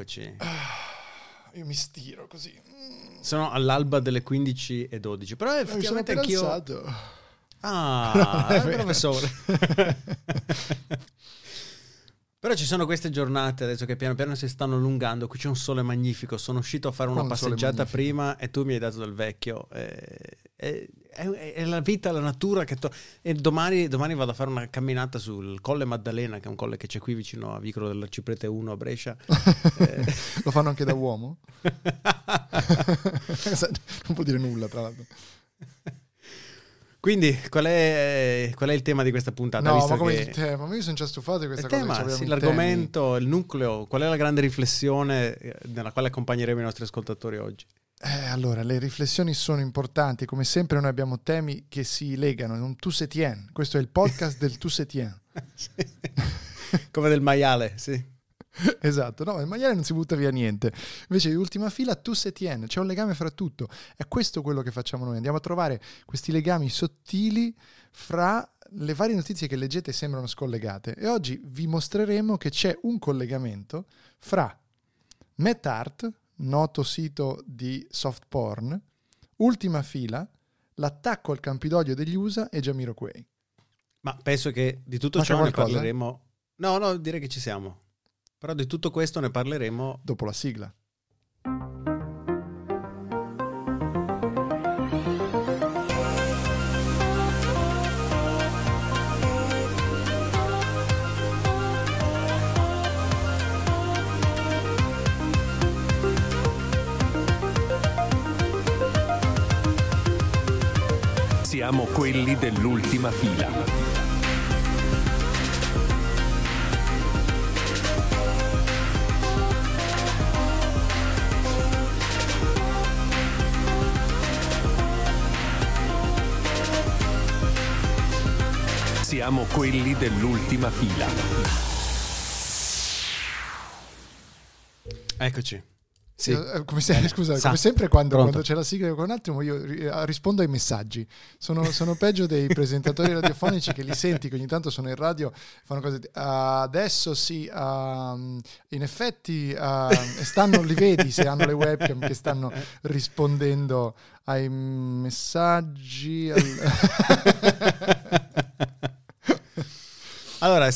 Eccoci. Io mi stiro così. Sono all'alba delle 15:12. Però effettivamente anch'io... Ah, no, professore. Però ci sono queste giornate adesso che piano piano si stanno allungando. Qui c'è un sole magnifico. Sono uscito a fare una passeggiata prima e tu mi hai dato del vecchio. È la vita, la natura che e domani vado a fare una camminata sul Colle Maddalena, che è un colle che c'è qui vicino a Vicolo della Ciprete 1 a Brescia. Lo fanno anche da uomo? Non può dire nulla, tra l'altro. Quindi, qual è il tema di questa puntata? No, visto ma come che... il tema? Io sono già stufato di questa cosa. Tema, sì, l'argomento, il nucleo, qual è la grande riflessione nella quale accompagneremo i nostri ascoltatori oggi? Allora, le riflessioni sono importanti. Come sempre noi abbiamo temi che si legano, un tu se tien. Questo è il podcast del tu se tien. Sì. Come del maiale, sì. Esatto, no, il maiale non si butta via niente. Invece Ultima Fila, tu se tieni, c'è un legame fra tutto. È questo quello che facciamo noi, andiamo a trovare questi legami sottili fra le varie notizie che leggete e sembrano scollegate. E oggi vi mostreremo che c'è un collegamento fra Met Art, noto sito di soft porn, Ultima Fila, l'attacco al Campidoglio degli USA e Jamiroquai. Ma penso che di tutto ciò ne parleremo. No, direi che ci siamo. Però di tutto questo ne parleremo dopo la sigla. Siamo quelli dell'ultima fila. Siamo quelli dell'ultima fila. Eccoci. Sì. Come sempre quando c'è la sigla con un attimo io rispondo ai messaggi. Sono peggio dei presentatori radiofonici che li senti, che ogni tanto sono in radio, fanno cose adesso sì, in effetti li vedi se hanno le webcam che stanno rispondendo ai messaggi. Allora,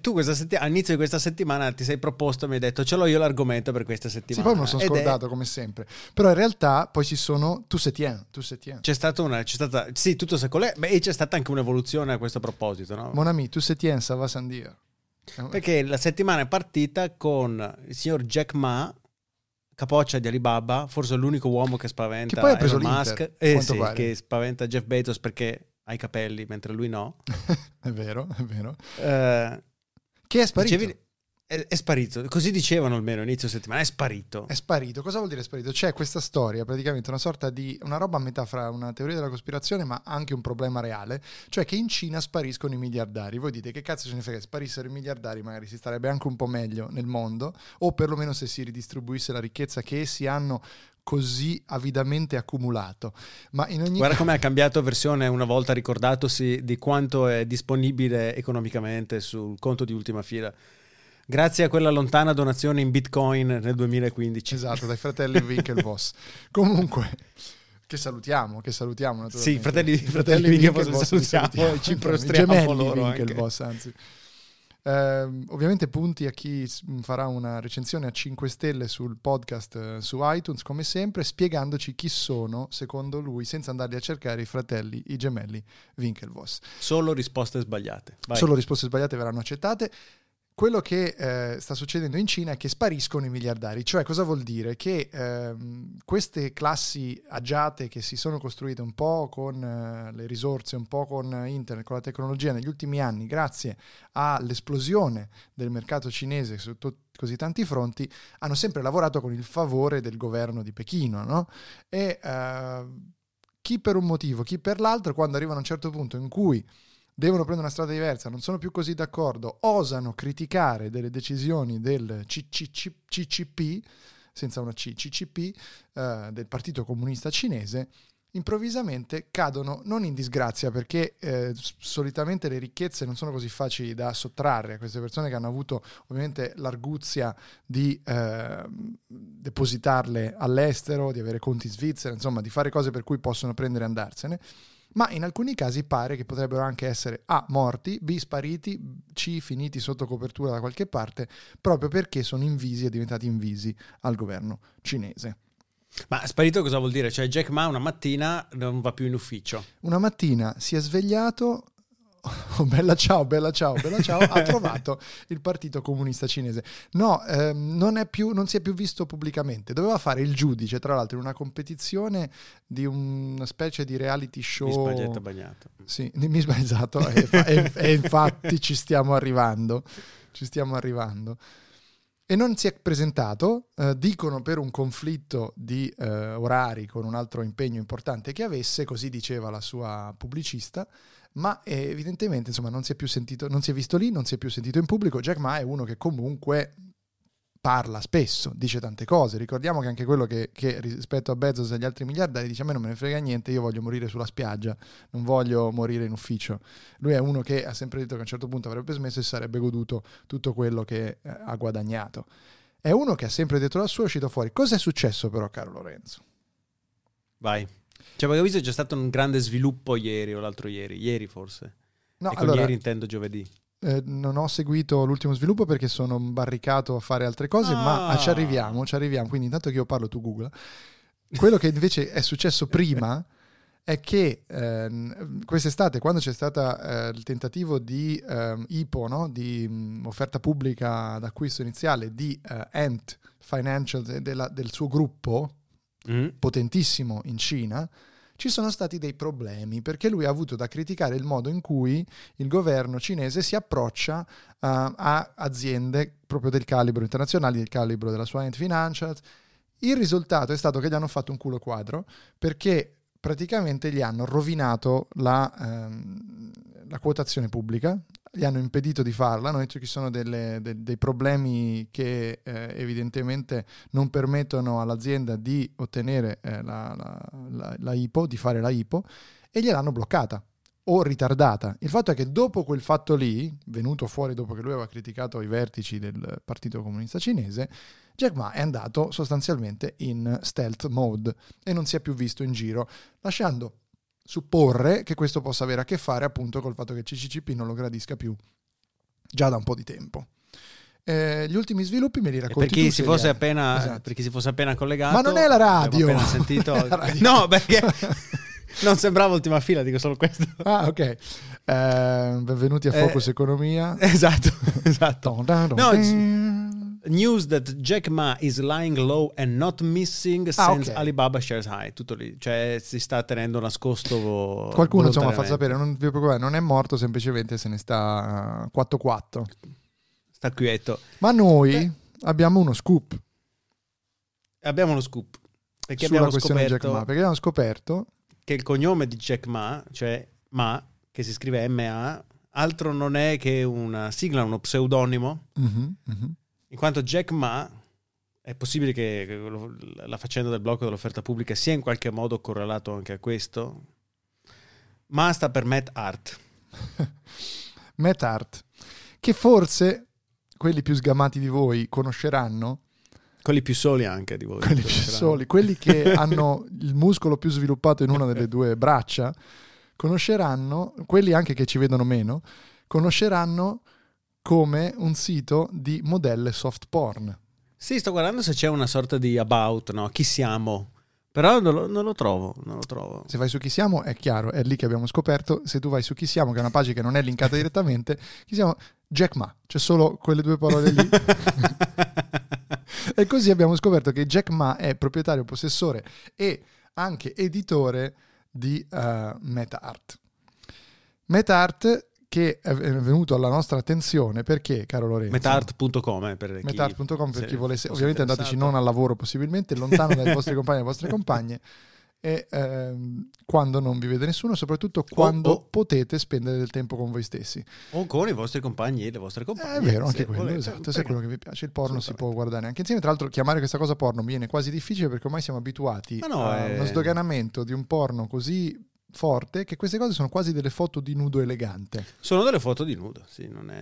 tu all'inizio di questa settimana ti sei proposto e mi hai detto ce l'ho io l'argomento per questa settimana. Sì, poi me lo sono scordato come sempre. Però in realtà poi ci sono tu se tieni. C'è stata sì, tutto se collega, e c'è stata anche un'evoluzione a questo proposito, no? Mon ami, tu se tieni, ça va sans dire. Perché la settimana è partita con il signor Jack Ma, capoccia di Alibaba, forse l'unico uomo che spaventa che poi ha preso Elon Musk, sì, che spaventa Jeff Bezos perché ha i capelli mentre lui no. È vero. Che è sparito. Dicevi, è sparito, così dicevano almeno inizio settimana, è sparito. Cosa vuol dire sparito? C'è questa storia, praticamente una sorta di una roba a metà fra una teoria della cospirazione ma anche un problema reale, cioè che in Cina spariscono i miliardari. Voi dite che cazzo ce ne frega, sparissero i miliardari magari si starebbe anche un po' meglio nel mondo, o perlomeno se si ridistribuisse la ricchezza che essi hanno così avidamente accumulato. Ma in ogni Guarda come ha cambiato versione una volta ricordatosi di quanto è disponibile economicamente sul conto di Ultima Fila. Grazie a quella lontana donazione in bitcoin nel 2015. Esatto, dai fratelli Winklevoss. Comunque, che salutiamo naturalmente. Sì, fratelli Winklevoss, salutiamo. Ci prostriamo loro anche. Winklevoss, anzi. Ovviamente punti a chi farà una recensione a 5 stelle sul podcast su iTunes come sempre, spiegandoci chi sono secondo lui, senza andarli a cercare, i gemelli Winklevoss. Solo risposte sbagliate verranno accettate. Quello che sta succedendo in Cina è che spariscono i miliardari, cioè cosa vuol dire? Che queste classi agiate che si sono costruite un po' con le risorse, un po' con internet, con la tecnologia negli ultimi anni, grazie all'esplosione del mercato cinese su così tanti fronti, hanno sempre lavorato con il favore del governo di Pechino, no? E chi per un motivo, chi per l'altro, quando arrivano a un certo punto in cui devono prendere una strada diversa, non sono più così d'accordo, osano criticare delle decisioni del CCP, senza una C, CCP, del Partito Comunista Cinese, improvvisamente cadono non in disgrazia, perché solitamente le ricchezze non sono così facili da sottrarre a queste persone che hanno avuto ovviamente l'arguzia di depositarle all'estero, di avere conti in Svizzera, insomma di fare cose per cui possono prendere e andarsene. Ma in alcuni casi pare che potrebbero anche essere A. morti, B. spariti, C. finiti sotto copertura da qualche parte, proprio perché sono invisi e diventati invisi al governo cinese. Ma sparito cosa vuol dire? Cioè Jack Ma una mattina non va più in ufficio. Una mattina si è svegliato, oh, bella ciao, ha trovato il partito comunista cinese. No, non si è più visto pubblicamente. Doveva fare il giudice, tra l'altro, in una competizione di una specie di reality show. Mi sbagliato bagnato. Sì, mi sbagliato e infatti ci stiamo arrivando. E non si è presentato, dicono per un conflitto di orari con un altro impegno importante che avesse, così diceva la sua pubblicista, ma evidentemente insomma non si è più sentito, non si è visto lì, non si è più sentito in pubblico. Jack Ma è uno che comunque parla spesso, dice tante cose. Ricordiamo che anche quello che rispetto a Bezos e agli altri miliardari dice: a me non me ne frega niente, io voglio morire sulla spiaggia, non voglio morire in ufficio. Lui è uno che ha sempre detto che a un certo punto avrebbe smesso e sarebbe goduto tutto quello che ha guadagnato. È uno che ha sempre detto la sua, è uscito fuori. Cosa è successo però, caro Lorenzo? Vai. Cioè, perché ho visto c'è stato un grande sviluppo ieri o l'altro ieri forse. No, allora, ieri intendo giovedì. Non ho seguito l'ultimo sviluppo perché sono barricato a fare altre cose, ma ci arriviamo. Quindi intanto che io parlo tu googla. Quello che invece è successo prima è che quest'estate, quando c'è stato il tentativo di IPO, no? Di offerta pubblica d'acquisto iniziale di Ant Financial del suo gruppo, potentissimo in Cina, ci sono stati dei problemi perché lui ha avuto da criticare il modo in cui il governo cinese si approccia a aziende proprio del calibro internazionale, del calibro della sua Ant Financial. Il risultato è stato che gli hanno fatto un culo quadro perché praticamente gli hanno rovinato la quotazione pubblica, gli hanno impedito di farla, hanno detto che ci sono dei problemi che evidentemente non permettono all'azienda di ottenere la IPO, di fare la IPO, e gliel'hanno bloccata o ritardata. Il fatto è che dopo quel fatto lì, venuto fuori dopo che lui aveva criticato i vertici del Partito Comunista Cinese, Jack Ma è andato sostanzialmente in stealth mode e non si è più visto in giro, lasciando supporre che questo possa avere a che fare appunto col fatto che CCP non lo gradisca più già da un po' di tempo. Gli ultimi sviluppi me li racconti per chi si fosse appena collegato. Ma non è la radio! Appena sentito... è la radio. No, perché non sembrava Ultima Fila, dico solo questo. Ah, ok. Benvenuti a Focus Economia. Esatto. No, news that Jack Ma is lying low and not missing since Alibaba shares high. Tutto lì, cioè si sta tenendo nascosto. Qualcuno insomma fa sapere, non vi preoccupate, non è morto, semplicemente se ne sta 4-4. Sta quieto. Ma noi abbiamo uno scoop. Perché abbiamo scoperto che il cognome di Jack Ma, cioè Ma, che si scrive MA, altro non è che una sigla, uno pseudonimo. In quanto Jack Ma, è possibile che la faccenda del blocco dell'offerta pubblica sia in qualche modo correlato anche a questo. Ma sta per Met Art. Met Art, che forse quelli più sgamati di voi conosceranno. Quelli più soli anche di voi. Quelli più soli, quelli che hanno il muscolo più sviluppato in una delle due braccia, conosceranno, quelli anche che ci vedono meno, conosceranno come un sito di modelle soft porn. Sì, sto guardando se c'è una sorta di about, no? Chi siamo? Però non lo trovo. Se vai su Chi Siamo è chiaro, è lì che abbiamo scoperto. Se tu vai su Chi Siamo, che è una pagina che non è linkata direttamente, Chi Siamo, Jack Ma, c'è solo quelle due parole lì. E così abbiamo scoperto che Jack Ma è proprietario, possessore e anche editore di Met Art. Met Art, che è venuto alla nostra attenzione perché, caro Lorenzo, metart.com per chi volesse, ovviamente andateci non al lavoro possibilmente, lontano dai vostri compagni e dalle vostre compagne, e quando non vi vede nessuno, soprattutto quando potete spendere del tempo con voi stessi o con i vostri compagni e le vostre compagne. È vero, anche quello, volete, esatto, se è quello che vi piace. Il porno si può guardare anche insieme. Tra l'altro chiamare questa cosa porno mi viene quasi difficile, perché ormai siamo abituati a uno sdoganamento di un porno così forte che queste cose sono quasi delle foto di nudo elegante. Sono delle foto di nudo, sì, non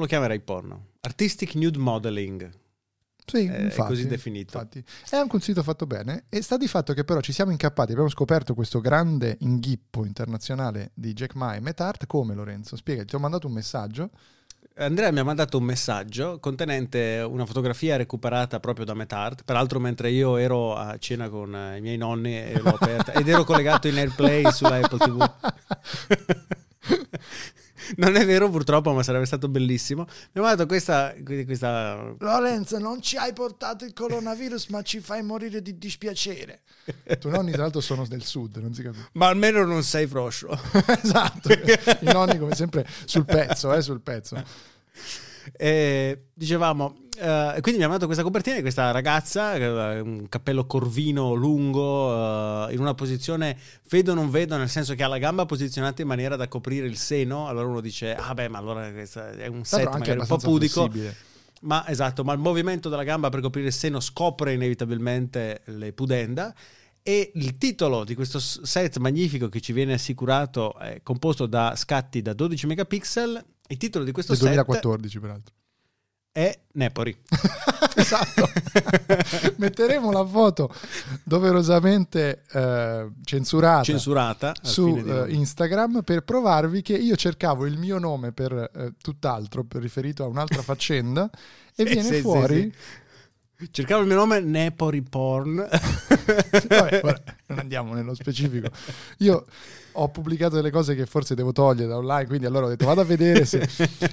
lo chiamerei porno. Artistic nude modeling. Sì, infatti, è così definito. Infatti. È anche un sito fatto bene, e sta di fatto che però ci siamo incappati, abbiamo scoperto questo grande inghippo internazionale di Jack Ma e Met Art. Come, Lorenzo? Spiega, ti ho mandato un messaggio. Andrea mi ha mandato un messaggio contenente una fotografia recuperata proprio da Met Art, peraltro mentre io ero a cena con i miei nonni e l'ho aperta ed ero collegato in AirPlay sulla Apple TV. Non è vero purtroppo, ma sarebbe stato bellissimo. Mi ha mandato questa... Lorenzo, non ci hai portato il coronavirus, ma ci fai morire di dispiacere. I tuoi nonni tra l'altro sono del sud, non si capisce. Ma almeno non sei froscio. Esatto, i nonni come sempre sul pezzo, sul pezzo. Dicevamo... quindi mi ha mandato questa copertina di questa ragazza, un cappello corvino lungo, in una posizione vedo non vedo, nel senso che ha la gamba posizionata in maniera da coprire il seno. Allora uno dice ma allora è un set magari un po' pudico, ma il movimento della gamba per coprire il seno scopre inevitabilmente le pudenda. E il titolo di questo set magnifico che ci viene assicurato è composto da scatti da 12 megapixel. Il titolo di questo set del 2014 peraltro è Nepori. Esatto. Metteremo la foto doverosamente censurata su Instagram, per provarvi che io cercavo il mio nome per tutt'altro, per riferito a un'altra faccenda, e viene fuori... Sì. Cercavo il mio nome Nepori Porn. Vabbè, non andiamo nello specifico. Io ho pubblicato delle cose che forse devo togliere da online, quindi allora ho detto vado a vedere se...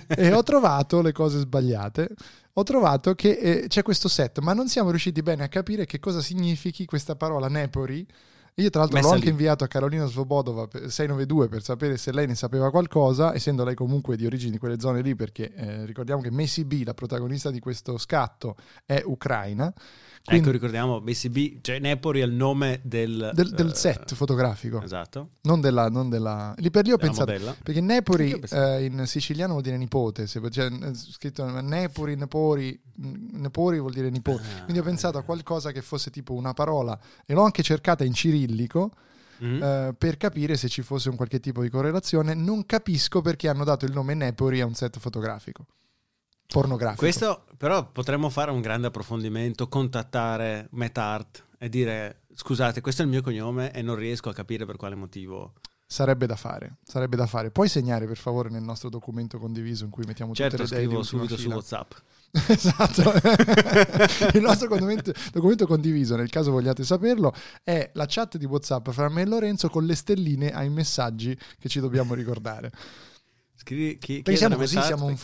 e ho trovato le cose sbagliate. Ho trovato che c'è questo set, ma non siamo riusciti bene a capire che cosa significhi questa parola Nepori. Io tra l'altro l'ho anche inviato a Carolina Svobodova 692 per sapere se lei ne sapeva qualcosa, essendo lei comunque di origini di quelle zone lì, perché ricordiamo che Messi B, la protagonista di questo scatto, è ucraina. Quindi, ecco, ricordiamo Messi B, cioè Nepori è il nome del set fotografico. Esatto. Non della lì per lì ho pensato modella. Perché Nepori in siciliano vuol dire nipote, cioè, scritto Nepori, Nepori vuol dire nipote. Quindi ho pensato a qualcosa che fosse tipo una parola, e l'ho anche cercata in cirillico per capire se ci fosse un qualche tipo di correlazione. Non capisco perché hanno dato il nome Nepori a un set fotografico pornografico. Questo però potremmo fare un grande approfondimento, contattare Met Art e dire scusate, questo è il mio cognome e non riesco a capire per quale motivo. Sarebbe da fare. Puoi segnare per favore nel nostro documento condiviso in cui mettiamo tutte le idee? Certo, scrivo subito su WhatsApp. Esatto. Il nostro documento condiviso, nel caso vogliate saperlo, è la chat di WhatsApp fra me e Lorenzo con le stelline ai messaggi che ci dobbiamo ricordare. Pensiamo così, siamo un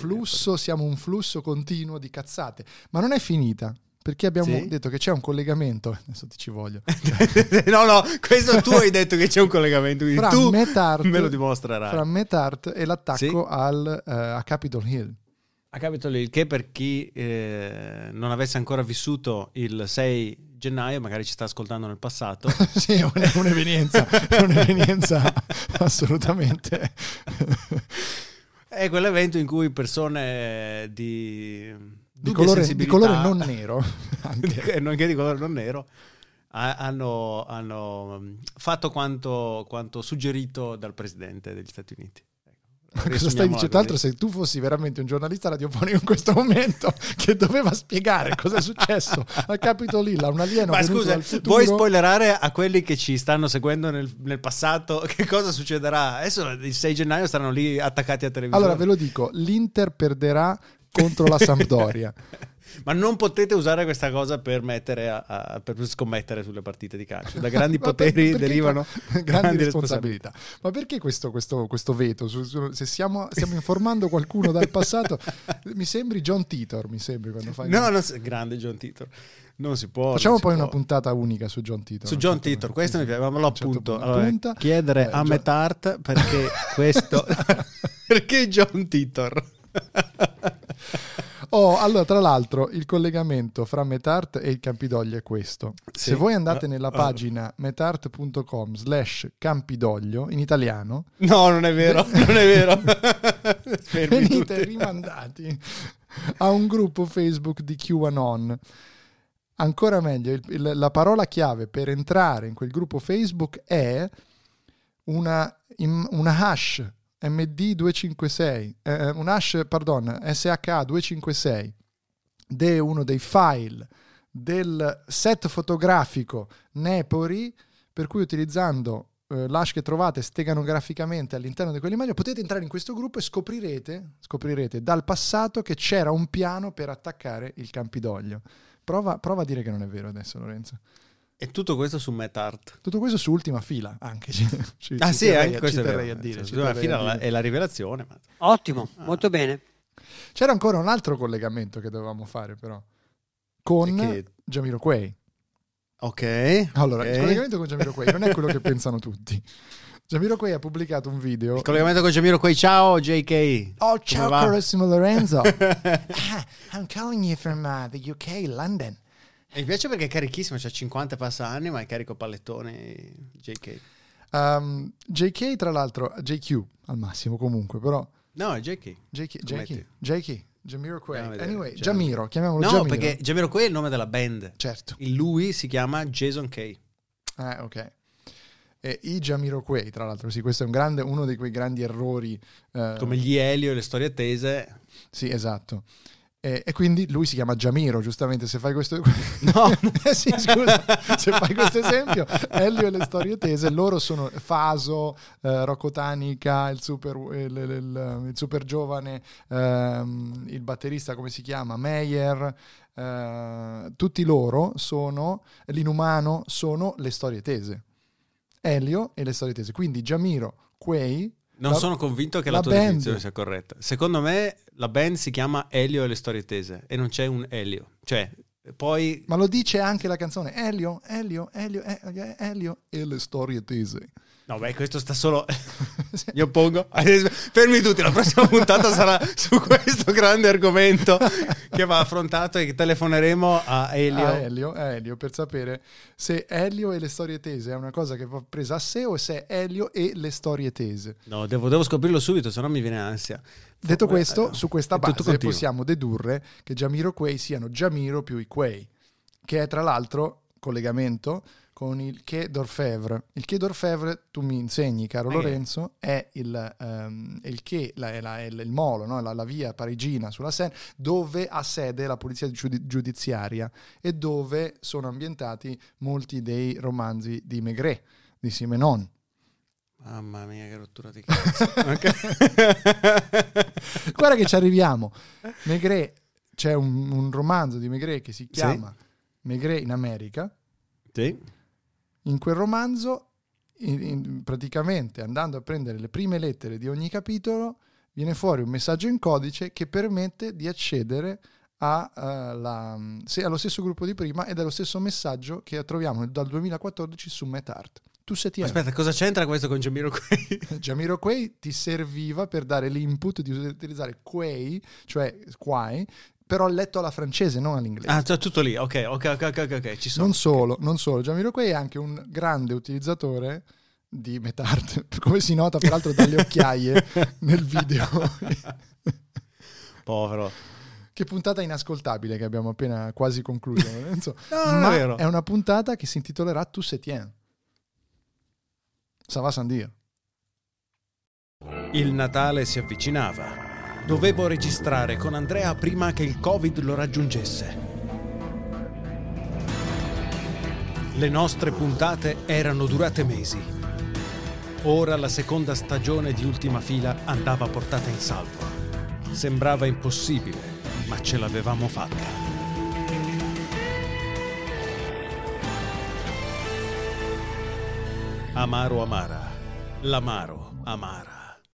flusso continuo di cazzate, ma non è finita. Perché abbiamo detto che c'è un collegamento. Adesso ti ci voglio. no, questo tu hai detto che c'è un collegamento. Quindi fra tu Met Art, me lo dimostrerai. Fra Met Art e l'attacco a Capitol Hill. A Capitol Hill, che per chi non avesse ancora vissuto il 6 gennaio, magari ci sta ascoltando nel passato. Sì, è un'evenienza assolutamente. È quell'evento in cui persone di colore non nero anche di colore non nero hanno fatto quanto suggerito dal presidente degli Stati Uniti. Ma cosa stai dicendo? Tra l'altro, se tu fossi veramente un giornalista radiofonico in questo momento che doveva spiegare cosa è successo a Capitol Hill, un alieno. Ma scusa, vuoi spoilerare a quelli che ci stanno seguendo nel passato che cosa succederà? Adesso il 6 gennaio saranno lì attaccati a televisione. Allora ve lo dico, l'Inter perderà contro la Sampdoria. Ma non potete usare questa cosa per per scommettere sulle partite di calcio. Da grandi poteri derivano grandi responsabilità. Ma perché questo veto? Se stiamo informando qualcuno dal passato, mi sembri John Titor quando fai. No, grande John Titor. Non si può. Facciamo poi una puntata unica su John Titor. Su John Titor, questo mi piace, ma lo appunto. Allora, chiedere a Met Art perché questo perché John Titor. Oh, allora, tra l'altro, il collegamento fra Met Art e il Campidoglio è questo. Sì. Se voi andate nella pagina metart.com/Campidoglio, in italiano... No, non è vero, non è vero. Venite tutti rimandati a un gruppo Facebook di QAnon. Ancora meglio, la parola chiave per entrare in quel gruppo Facebook è una hash MD256, un hash, pardon, SH256, de uno dei file del set fotografico Nepori, per cui utilizzando l'hash che trovate steganograficamente all'interno di quell'immagine potete entrare in questo gruppo e scoprirete dal passato che c'era un piano per attaccare il Campidoglio. Prova a dire che non è vero adesso, Lorenzo. E tutto questo su Met Art. Tutto questo su Ultima Fila, anche. Sì, anche questo è vero. Ultima Fila è la rivelazione. Ma... Ottimo, molto bene. C'era ancora un altro collegamento che dovevamo fare, però, con Jamiroquai. Ok. Allora, il collegamento con Jamiroquai non è quello che pensano tutti. Jamiroquai ha pubblicato un video. Il collegamento con Jamiroquai. Ciao JK. Oh, ciao carissimo Lorenzo. I'm calling you from the UK, London. E mi piace perché è carichissimo, c'ha 50 passa anni, ma è carico pallettone JK. JK, tra l'altro, JQ al massimo comunque, però. No, è JK. Jamiroquai. Anyway, Jamiro, chiamiamolo Jamiro. No, perché Jamiroquai è il nome della band. Certo. Lui si chiama Jason K. Ah, ok. E i Jamiroquai, tra l'altro, sì, questo è uno di quei grandi errori. Come gli Elio e le Storie Tese. Sì, esatto. E quindi lui si chiama Jamiro, giustamente, se fai questo... No, sì, scusa, se fai questo esempio, Elio e le Storie Tese, loro sono Faso, Rocco Tanica, il super giovane, il batterista, come si chiama, Maigret, tutti loro sono, l'inumano, sono le Storie Tese. Elio e le Storie Tese, quindi Jamiroquai. Sono convinto che la tua definizione sia corretta. Secondo me la band si chiama Elio e le Storie Tese e non c'è un Elio. Cioè, poi... Ma lo dice anche la canzone. Elio e le Storie Tese. No, beh, questo sta solo... Io pongo... Fermi tutti, la prossima puntata sarà su questo grande argomento che va affrontato e che telefoneremo a Elio. A Elio, per sapere se Elio e le Storie Tese è una cosa che va presa a sé o se è Elio e le Storie Tese. No, devo scoprirlo subito, sennò mi viene ansia. Detto questo, su questa base possiamo dedurre che Jamiroquai siano Jamiro più i Quai, che è tra l'altro collegamento con il Quai d'Orfèvre. Il Quai d'Orfèvre, tu mi insegni, caro Lorenzo, è il molo, no? la via parigina sulla Seine, dove ha sede la polizia giudiziaria e dove sono ambientati molti dei romanzi di Maigret, di Simenon. Mamma mia, che rottura di cazzo. Guarda che ci arriviamo. Maigret, c'è un romanzo di Maigret che si chiama Maigret in America. Sì. In quel romanzo, praticamente andando a prendere le prime lettere di ogni capitolo, viene fuori un messaggio in codice che permette di accedere allo stesso gruppo di prima ed è lo stesso messaggio che troviamo dal 2014 su Met Art. Aspetta, cosa c'entra questo con Jamiroquai? Jamiroquai ti serviva per dare l'input di utilizzare Quai, cioè Quai, però letto alla francese, non all'inglese. Ah, cioè tutto lì, ok, ci sono. Non solo, Jamiroquai è anche un grande utilizzatore di Met Art, come si nota peraltro dalle occhiaie nel video. Povero. Che puntata inascoltabile che abbiamo appena quasi concluso, Lorenzo. No, è vero. È una puntata che si intitolerà Tu se tiens. Ça va sans dire. Il Natale si avvicinava. Dovevo registrare con Andrea prima che il Covid lo raggiungesse. Le nostre puntate erano durate mesi. Ora la seconda stagione di Ultima Fila andava portata in salvo. Sembrava impossibile, ma ce l'avevamo fatta. Amaro amara, l'amaro amara.